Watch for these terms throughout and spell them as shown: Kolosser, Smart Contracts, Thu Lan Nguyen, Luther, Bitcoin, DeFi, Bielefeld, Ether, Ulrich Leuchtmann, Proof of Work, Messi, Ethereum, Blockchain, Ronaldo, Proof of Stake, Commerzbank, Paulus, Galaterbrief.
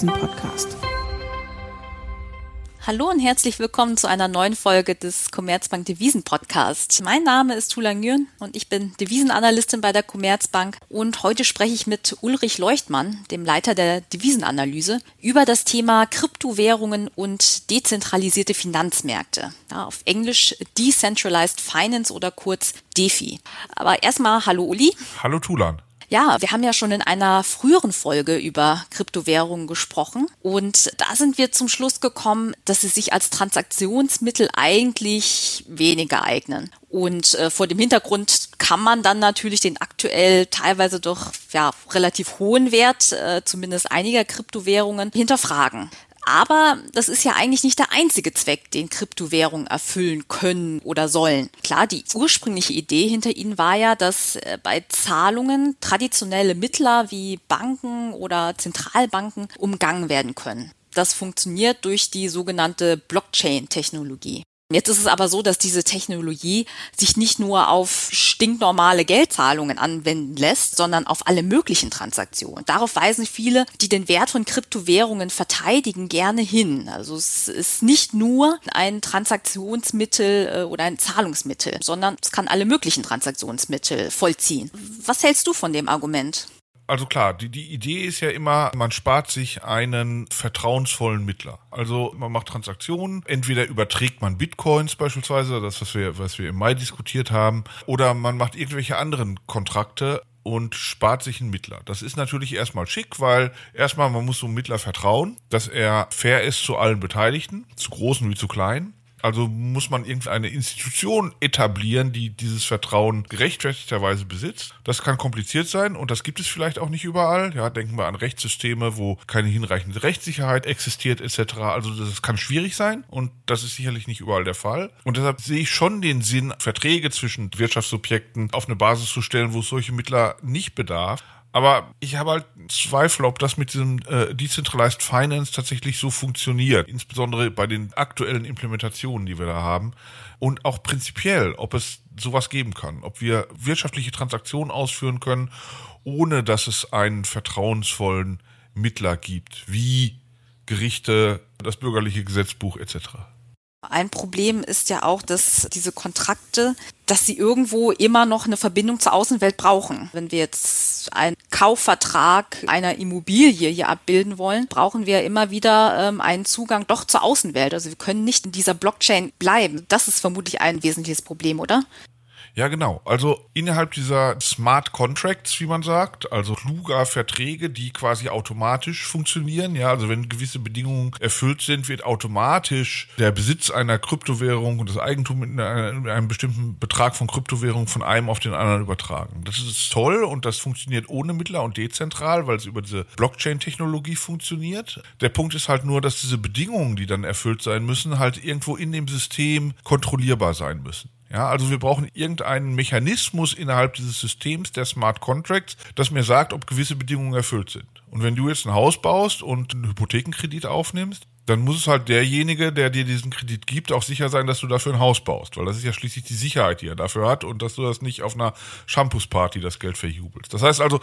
diesen Podcast. Hallo und herzlich willkommen zu einer neuen Folge des Commerzbank Devisen Podcast. Mein Name ist Thu Lan Nguyen und ich bin Devisenanalystin bei der Commerzbank und heute spreche ich mit Ulrich Leuchtmann, dem Leiter der Devisenanalyse, über das Thema Kryptowährungen und dezentralisierte Finanzmärkte. Ja, auf Englisch Decentralized Finance oder kurz DeFi. Aber erstmal hallo Uli. Hallo Thu Lan. Ja, wir haben ja schon in einer früheren Folge über Kryptowährungen gesprochen und da sind wir zum Schluss gekommen, dass sie sich als Transaktionsmittel eigentlich weniger eignen. Und vor dem Hintergrund kann man dann natürlich den aktuell teilweise doch ja relativ hohen Wert, zumindest einiger Kryptowährungen, hinterfragen. Aber das ist ja eigentlich nicht der einzige Zweck, den Kryptowährungen erfüllen können oder sollen. Klar, die ursprüngliche Idee hinter ihnen war ja, dass bei Zahlungen traditionelle Mittler wie Banken oder Zentralbanken umgangen werden können. Das funktioniert durch die sogenannte Blockchain-Technologie. Jetzt ist es aber so, dass diese Technologie sich nicht nur auf stinknormale Geldzahlungen anwenden lässt, sondern auf alle möglichen Transaktionen. Darauf weisen viele, die den Wert von Kryptowährungen verteidigen, gerne hin. Also es ist nicht nur ein Transaktionsmittel oder ein Zahlungsmittel, sondern es kann alle möglichen Transaktionsmittel vollziehen. Was hältst du von dem Argument? Also klar, die Idee ist ja immer, man spart sich einen vertrauensvollen Mittler. Also man macht Transaktionen, entweder überträgt man Bitcoins beispielsweise, das was wir im Mai diskutiert haben, oder man macht irgendwelche anderen Kontrakte und spart sich einen Mittler. Das ist natürlich erstmal schick, weil erstmal man muss so einem Mittler vertrauen, dass er fair ist zu allen Beteiligten, zu großen wie zu kleinen. Also muss man irgendeine Institution etablieren, die dieses Vertrauen gerechtfertigterweise besitzt. Das kann kompliziert sein und das gibt es vielleicht auch nicht überall. Ja, denken wir an Rechtssysteme, wo keine hinreichende Rechtssicherheit existiert etc. Also das kann schwierig sein und das ist sicherlich nicht überall der Fall. Und deshalb sehe ich schon den Sinn, Verträge zwischen Wirtschaftssubjekten auf eine Basis zu stellen, wo es solche Mittler nicht bedarf. Aber ich habe halt Zweifel, ob das mit diesem Decentralized Finance tatsächlich so funktioniert. Insbesondere bei den aktuellen Implementationen, die wir da haben. Und auch prinzipiell, ob es sowas geben kann. Ob wir wirtschaftliche Transaktionen ausführen können, ohne dass es einen vertrauensvollen Mittler gibt. Wie Gerichte, das bürgerliche Gesetzbuch etc. Ein Problem ist ja auch, dass diese Kontrakte, dass sie irgendwo immer noch eine Verbindung zur Außenwelt brauchen. Wenn wir jetzt einen Kaufvertrag einer Immobilie hier abbilden wollen, brauchen wir immer wieder einen Zugang doch zur Außenwelt. Also wir können nicht in dieser Blockchain bleiben. Das ist vermutlich ein wesentliches Problem, oder? Ja, genau. Also innerhalb dieser Smart Contracts, wie man sagt, also kluger Verträge, die quasi automatisch funktionieren. Ja, also wenn gewisse Bedingungen erfüllt sind, wird automatisch der Besitz einer Kryptowährung und das Eigentum in einem bestimmten Betrag von Kryptowährung von einem auf den anderen übertragen. Das ist toll und das funktioniert ohne Mittler und dezentral, weil es über diese Blockchain-Technologie funktioniert. Der Punkt ist halt nur, dass diese Bedingungen, die dann erfüllt sein müssen, halt irgendwo in dem System kontrollierbar sein müssen. Ja, also wir brauchen irgendeinen Mechanismus innerhalb dieses Systems der Smart Contracts, das mir sagt, ob gewisse Bedingungen erfüllt sind. Und wenn du jetzt ein Haus baust und einen Hypothekenkredit aufnimmst, dann muss es halt derjenige, der dir diesen Kredit gibt, auch sicher sein, dass du dafür ein Haus baust. Weil das ist ja schließlich die Sicherheit, die er dafür hat und dass du das nicht auf einer Shampoos-Party das Geld verjubelst. Das heißt also,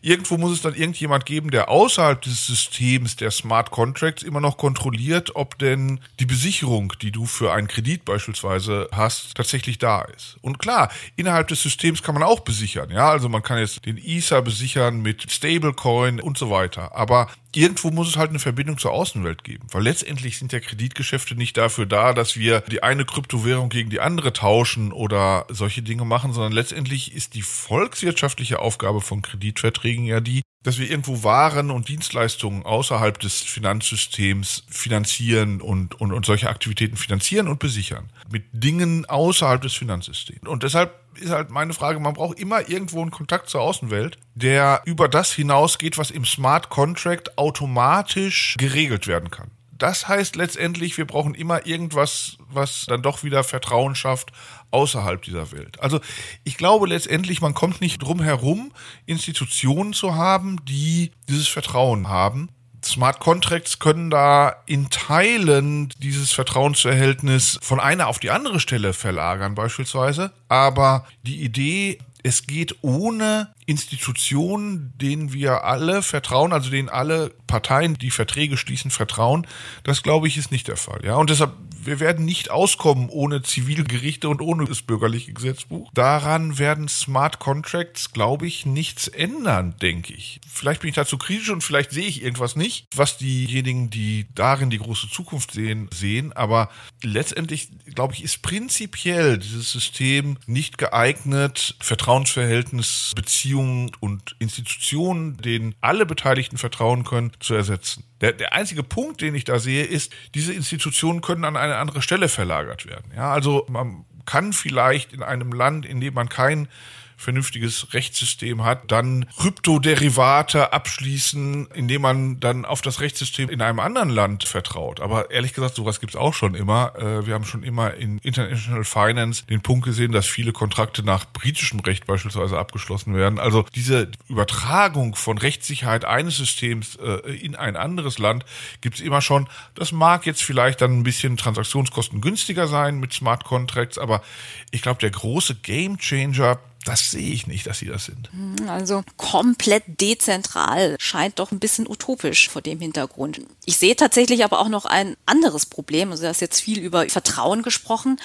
irgendwo muss es dann irgendjemand geben, der außerhalb des Systems der Smart Contracts immer noch kontrolliert, ob denn die Besicherung, die du für einen Kredit beispielsweise hast, tatsächlich da ist. Und klar, innerhalb des Systems kann man auch besichern. Ja, also man kann jetzt den Ether besichern mit Stablecoin und so weiter. Aber irgendwo muss es halt eine Verbindung zur Außenwelt geben. Weil letztendlich sind ja Kreditgeschäfte nicht dafür da, dass wir die eine Kryptowährung gegen die andere tauschen oder solche Dinge machen, sondern letztendlich ist die volkswirtschaftliche Aufgabe von Kreditverträgen ja die, dass wir irgendwo Waren und Dienstleistungen außerhalb des Finanzsystems finanzieren und solche Aktivitäten finanzieren und besichern. Mit Dingen außerhalb des Finanzsystems. Und deshalb ist halt meine Frage, man braucht immer irgendwo einen Kontakt zur Außenwelt, der über das hinausgeht, was im Smart Contract automatisch geregelt werden kann. Das heißt letztendlich, wir brauchen immer irgendwas, was dann doch wieder Vertrauen schafft außerhalb dieser Welt. Also ich glaube letztendlich, man kommt nicht drum herum, Institutionen zu haben, die dieses Vertrauen haben. Smart Contracts können da in Teilen dieses Vertrauensverhältnis von einer auf die andere Stelle verlagern beispielsweise. Aber die Idee, es geht ohne Institutionen, denen wir alle vertrauen, also denen alle Parteien, die Verträge schließen, vertrauen, das glaube ich ist nicht der Fall. Ja? Und deshalb, wir werden nicht auskommen ohne Zivilgerichte und ohne das bürgerliche Gesetzbuch. Daran werden Smart Contracts, glaube ich, nichts ändern, denke ich. Vielleicht bin ich dazu kritisch und vielleicht sehe ich irgendwas nicht, was diejenigen, die darin die große Zukunft sehen. Aber letztendlich, glaube ich, ist prinzipiell dieses System nicht geeignet, Vertrauensverhältnis, Beziehungen und Institutionen, denen alle Beteiligten vertrauen können, zu ersetzen. Der einzige Punkt, den ich da sehe, ist, diese Institutionen können an eine andere Stelle verlagert werden. Ja, also man kann vielleicht in einem Land, in dem man kein vernünftiges Rechtssystem hat, dann Kryptoderivate abschließen, indem man dann auf das Rechtssystem in einem anderen Land vertraut. Aber ehrlich gesagt, sowas gibt's auch schon immer. Wir haben schon immer in International Finance den Punkt gesehen, dass viele Kontrakte nach britischem Recht beispielsweise abgeschlossen werden. Also diese Übertragung von Rechtssicherheit eines Systems in ein anderes Land gibt's immer schon. Das mag jetzt vielleicht dann ein bisschen Transaktionskosten günstiger sein mit Smart Contracts, aber ich glaube, der große Gamechanger, das sehe ich nicht, dass sie das sind. Also komplett dezentral scheint doch ein bisschen utopisch vor dem Hintergrund. Ich sehe tatsächlich aber auch noch ein anderes Problem. Also du hast jetzt viel über Vertrauen gesprochen.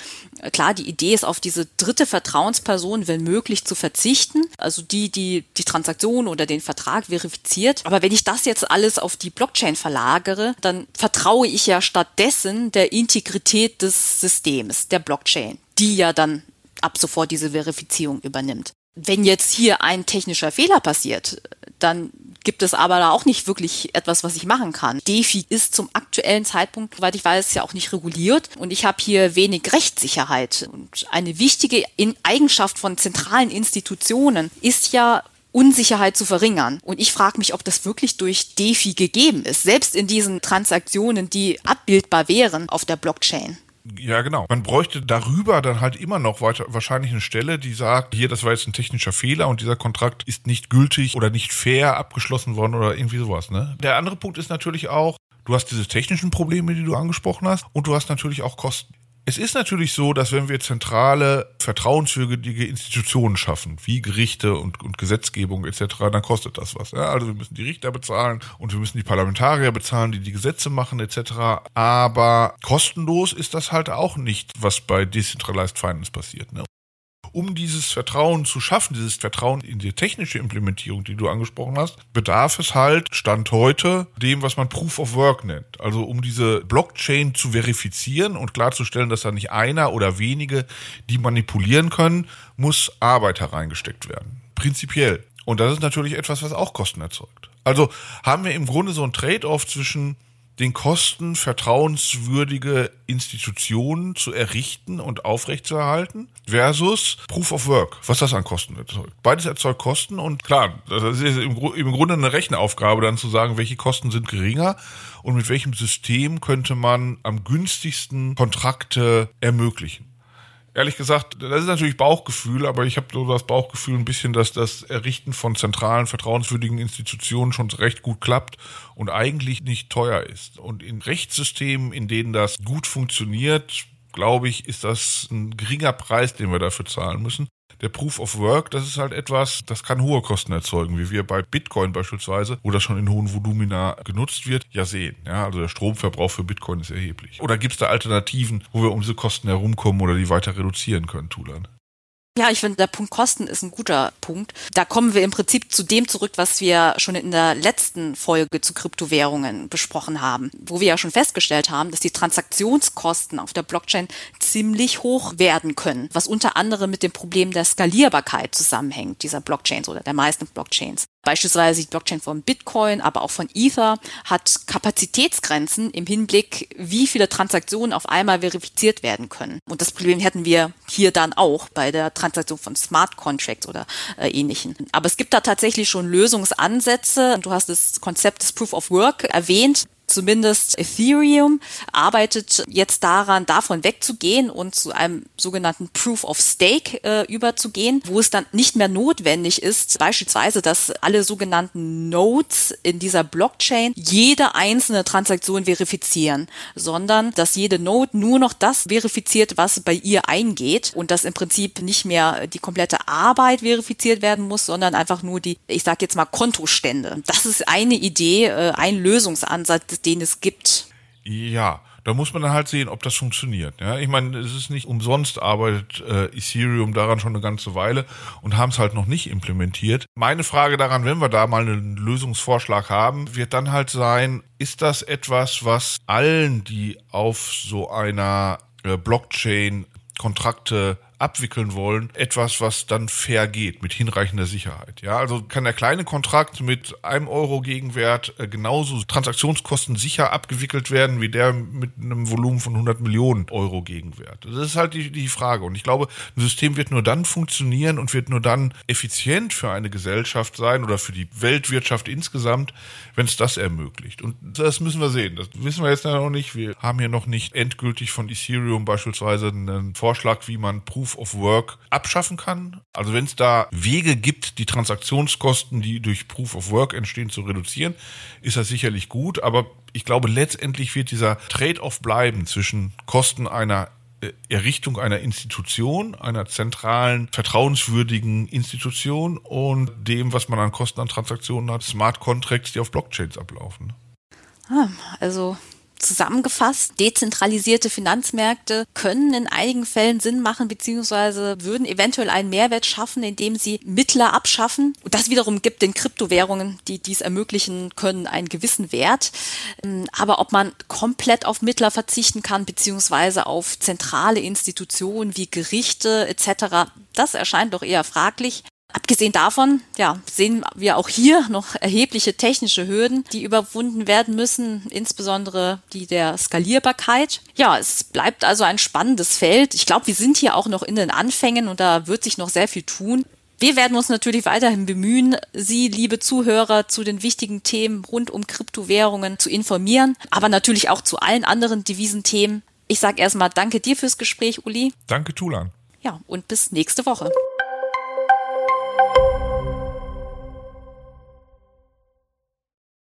Klar, die Idee ist, auf diese dritte Vertrauensperson, wenn möglich, zu verzichten. Also die Transaktion oder den Vertrag verifiziert. Aber wenn ich das jetzt alles auf die Blockchain verlagere, dann vertraue ich ja stattdessen der Integrität des Systems, der Blockchain, die ja dann ab sofort diese Verifizierung übernimmt. Wenn jetzt hier ein technischer Fehler passiert, dann gibt es aber da auch nicht wirklich etwas, was ich machen kann. DeFi ist zum aktuellen Zeitpunkt, soweit ich weiß, ja auch nicht reguliert und ich habe hier wenig Rechtssicherheit. Und eine wichtige Eigenschaft von zentralen Institutionen ist ja, Unsicherheit zu verringern. Und ich frage mich, ob das wirklich durch DeFi gegeben ist, selbst in diesen Transaktionen, die abbildbar wären auf der Blockchain. Ja, genau. Man bräuchte darüber dann halt immer noch weiter wahrscheinlich eine Stelle, die sagt, hier, das war jetzt ein technischer Fehler und dieser Kontrakt ist nicht gültig oder nicht fair abgeschlossen worden oder irgendwie sowas, ne? Der andere Punkt ist natürlich auch, du hast diese technischen Probleme, die du angesprochen hast, und du hast natürlich auch Kosten. Es ist natürlich so, dass wenn wir zentrale, vertrauenswürdige Institutionen schaffen, wie Gerichte und Gesetzgebung etc., dann kostet das was. Ja, also wir müssen die Richter bezahlen und wir müssen die Parlamentarier bezahlen, die die Gesetze machen etc. Aber kostenlos ist das halt auch nicht, was bei Decentralized Finance passiert, ne? Um dieses Vertrauen zu schaffen, dieses Vertrauen in die technische Implementierung, die du angesprochen hast, bedarf es halt, Stand heute, dem, was man Proof of Work nennt. Also um diese Blockchain zu verifizieren und klarzustellen, dass da nicht einer oder wenige die manipulieren können, muss Arbeit hereingesteckt werden. Prinzipiell. Und das ist natürlich etwas, was auch Kosten erzeugt. Also haben wir im Grunde so ein Trade-off zwischen den Kosten, vertrauenswürdige Institutionen zu errichten und aufrechtzuerhalten versus Proof of Work, was das an Kosten erzeugt. Beides erzeugt Kosten und klar, das ist im Grunde eine Rechenaufgabe, dann zu sagen, welche Kosten sind geringer und mit welchem System könnte man am günstigsten Kontrakte ermöglichen. Ehrlich gesagt, das ist natürlich Bauchgefühl, aber ich habe so das Bauchgefühl ein bisschen, dass das Errichten von zentralen, vertrauenswürdigen Institutionen schon recht gut klappt und eigentlich nicht teuer ist. Und in Rechtssystemen, in denen das gut funktioniert, glaube ich, ist das ein geringer Preis, den wir dafür zahlen müssen. Der Proof of Work, das ist halt etwas, das kann hohe Kosten erzeugen, wie wir bei Bitcoin beispielsweise, wo das schon in hohen Volumina genutzt wird, ja sehen. Ja, also der Stromverbrauch für Bitcoin ist erheblich. Oder gibt es da Alternativen, wo wir um diese Kosten herumkommen oder die weiter reduzieren können, Thu Lan? Ja, ich finde, der Punkt Kosten ist ein guter Punkt. Da kommen wir im Prinzip zu dem zurück, was wir schon in der letzten Folge zu Kryptowährungen besprochen haben, wo wir ja schon festgestellt haben, dass die Transaktionskosten auf der Blockchain ziemlich hoch werden können, was unter anderem mit dem Problem der Skalierbarkeit zusammenhängt, dieser Blockchains oder der meisten Blockchains. Beispielsweise die Blockchain von Bitcoin, aber auch von Ether hat Kapazitätsgrenzen im Hinblick, wie viele Transaktionen auf einmal verifiziert werden können. Und das Problem hätten wir hier dann auch bei der Transaktion von Smart Contracts oder ähnlichen. Aber es gibt da tatsächlich schon Lösungsansätze. Du hast das Konzept des Proof of Work erwähnt. Zumindest Ethereum arbeitet jetzt daran, davon wegzugehen und zu einem sogenannten Proof of Stake überzugehen, wo es dann nicht mehr notwendig ist, beispielsweise, dass alle sogenannten Nodes in dieser Blockchain jede einzelne Transaktion verifizieren, sondern dass jede Node nur noch das verifiziert, was bei ihr eingeht und dass im Prinzip nicht mehr die komplette Arbeit verifiziert werden muss, sondern einfach nur die, ich sage jetzt mal, Kontostände. Das ist eine Idee, ein Lösungsansatz, den es gibt. Ja, da muss man dann halt sehen, ob das funktioniert. Ja, ich meine, es ist nicht umsonst, arbeitet Ethereum daran schon eine ganze Weile und haben es halt noch nicht implementiert. Meine Frage daran, wenn wir da mal einen Lösungsvorschlag haben, wird dann halt sein, ist das etwas, was allen, die auf so einer Blockchain Kontrakte abwickeln wollen, etwas, was dann fair geht, mit hinreichender Sicherheit. Ja, also kann der kleine Kontrakt mit €1 Gegenwert genauso Transaktionskosten sicher abgewickelt werden, wie der mit einem Volumen von 100 Millionen € Gegenwert. Das ist halt die Frage. Und ich glaube, ein System wird nur dann funktionieren und wird nur dann effizient für eine Gesellschaft sein oder für die Weltwirtschaft insgesamt, wenn es das ermöglicht. Und das müssen wir sehen. Das wissen wir jetzt noch nicht. Wir haben hier noch nicht endgültig von Ethereum beispielsweise einen Vorschlag, wie man Proof of Work abschaffen kann. Also wenn es da Wege gibt, die Transaktionskosten, die durch Proof of Work entstehen, zu reduzieren, ist das sicherlich gut. Aber ich glaube, letztendlich wird dieser Trade-off bleiben zwischen Kosten einer Errichtung einer Institution, einer zentralen, vertrauenswürdigen Institution und dem, was man an Kosten an Transaktionen hat, Smart Contracts, die auf Blockchains ablaufen. Also zusammengefasst, dezentralisierte Finanzmärkte können in einigen Fällen Sinn machen, beziehungsweise würden eventuell einen Mehrwert schaffen, indem sie Mittler abschaffen. Und das wiederum gibt den Kryptowährungen, die dies ermöglichen können, einen gewissen Wert. Aber ob man komplett auf Mittler verzichten kann, beziehungsweise auf zentrale Institutionen wie Gerichte etc., das erscheint doch eher fraglich. Abgesehen davon, ja, sehen wir auch hier noch erhebliche technische Hürden, die überwunden werden müssen, insbesondere die der Skalierbarkeit. Ja, es bleibt also ein spannendes Feld. Ich glaube, wir sind hier auch noch in den Anfängen und da wird sich noch sehr viel tun. Wir werden uns natürlich weiterhin bemühen, Sie, liebe Zuhörer, zu den wichtigen Themen rund um Kryptowährungen zu informieren, aber natürlich auch zu allen anderen Devisenthemen. Ich sage erstmal danke dir fürs Gespräch, Uli. Danke, Thu Lan. Ja, und bis nächste Woche.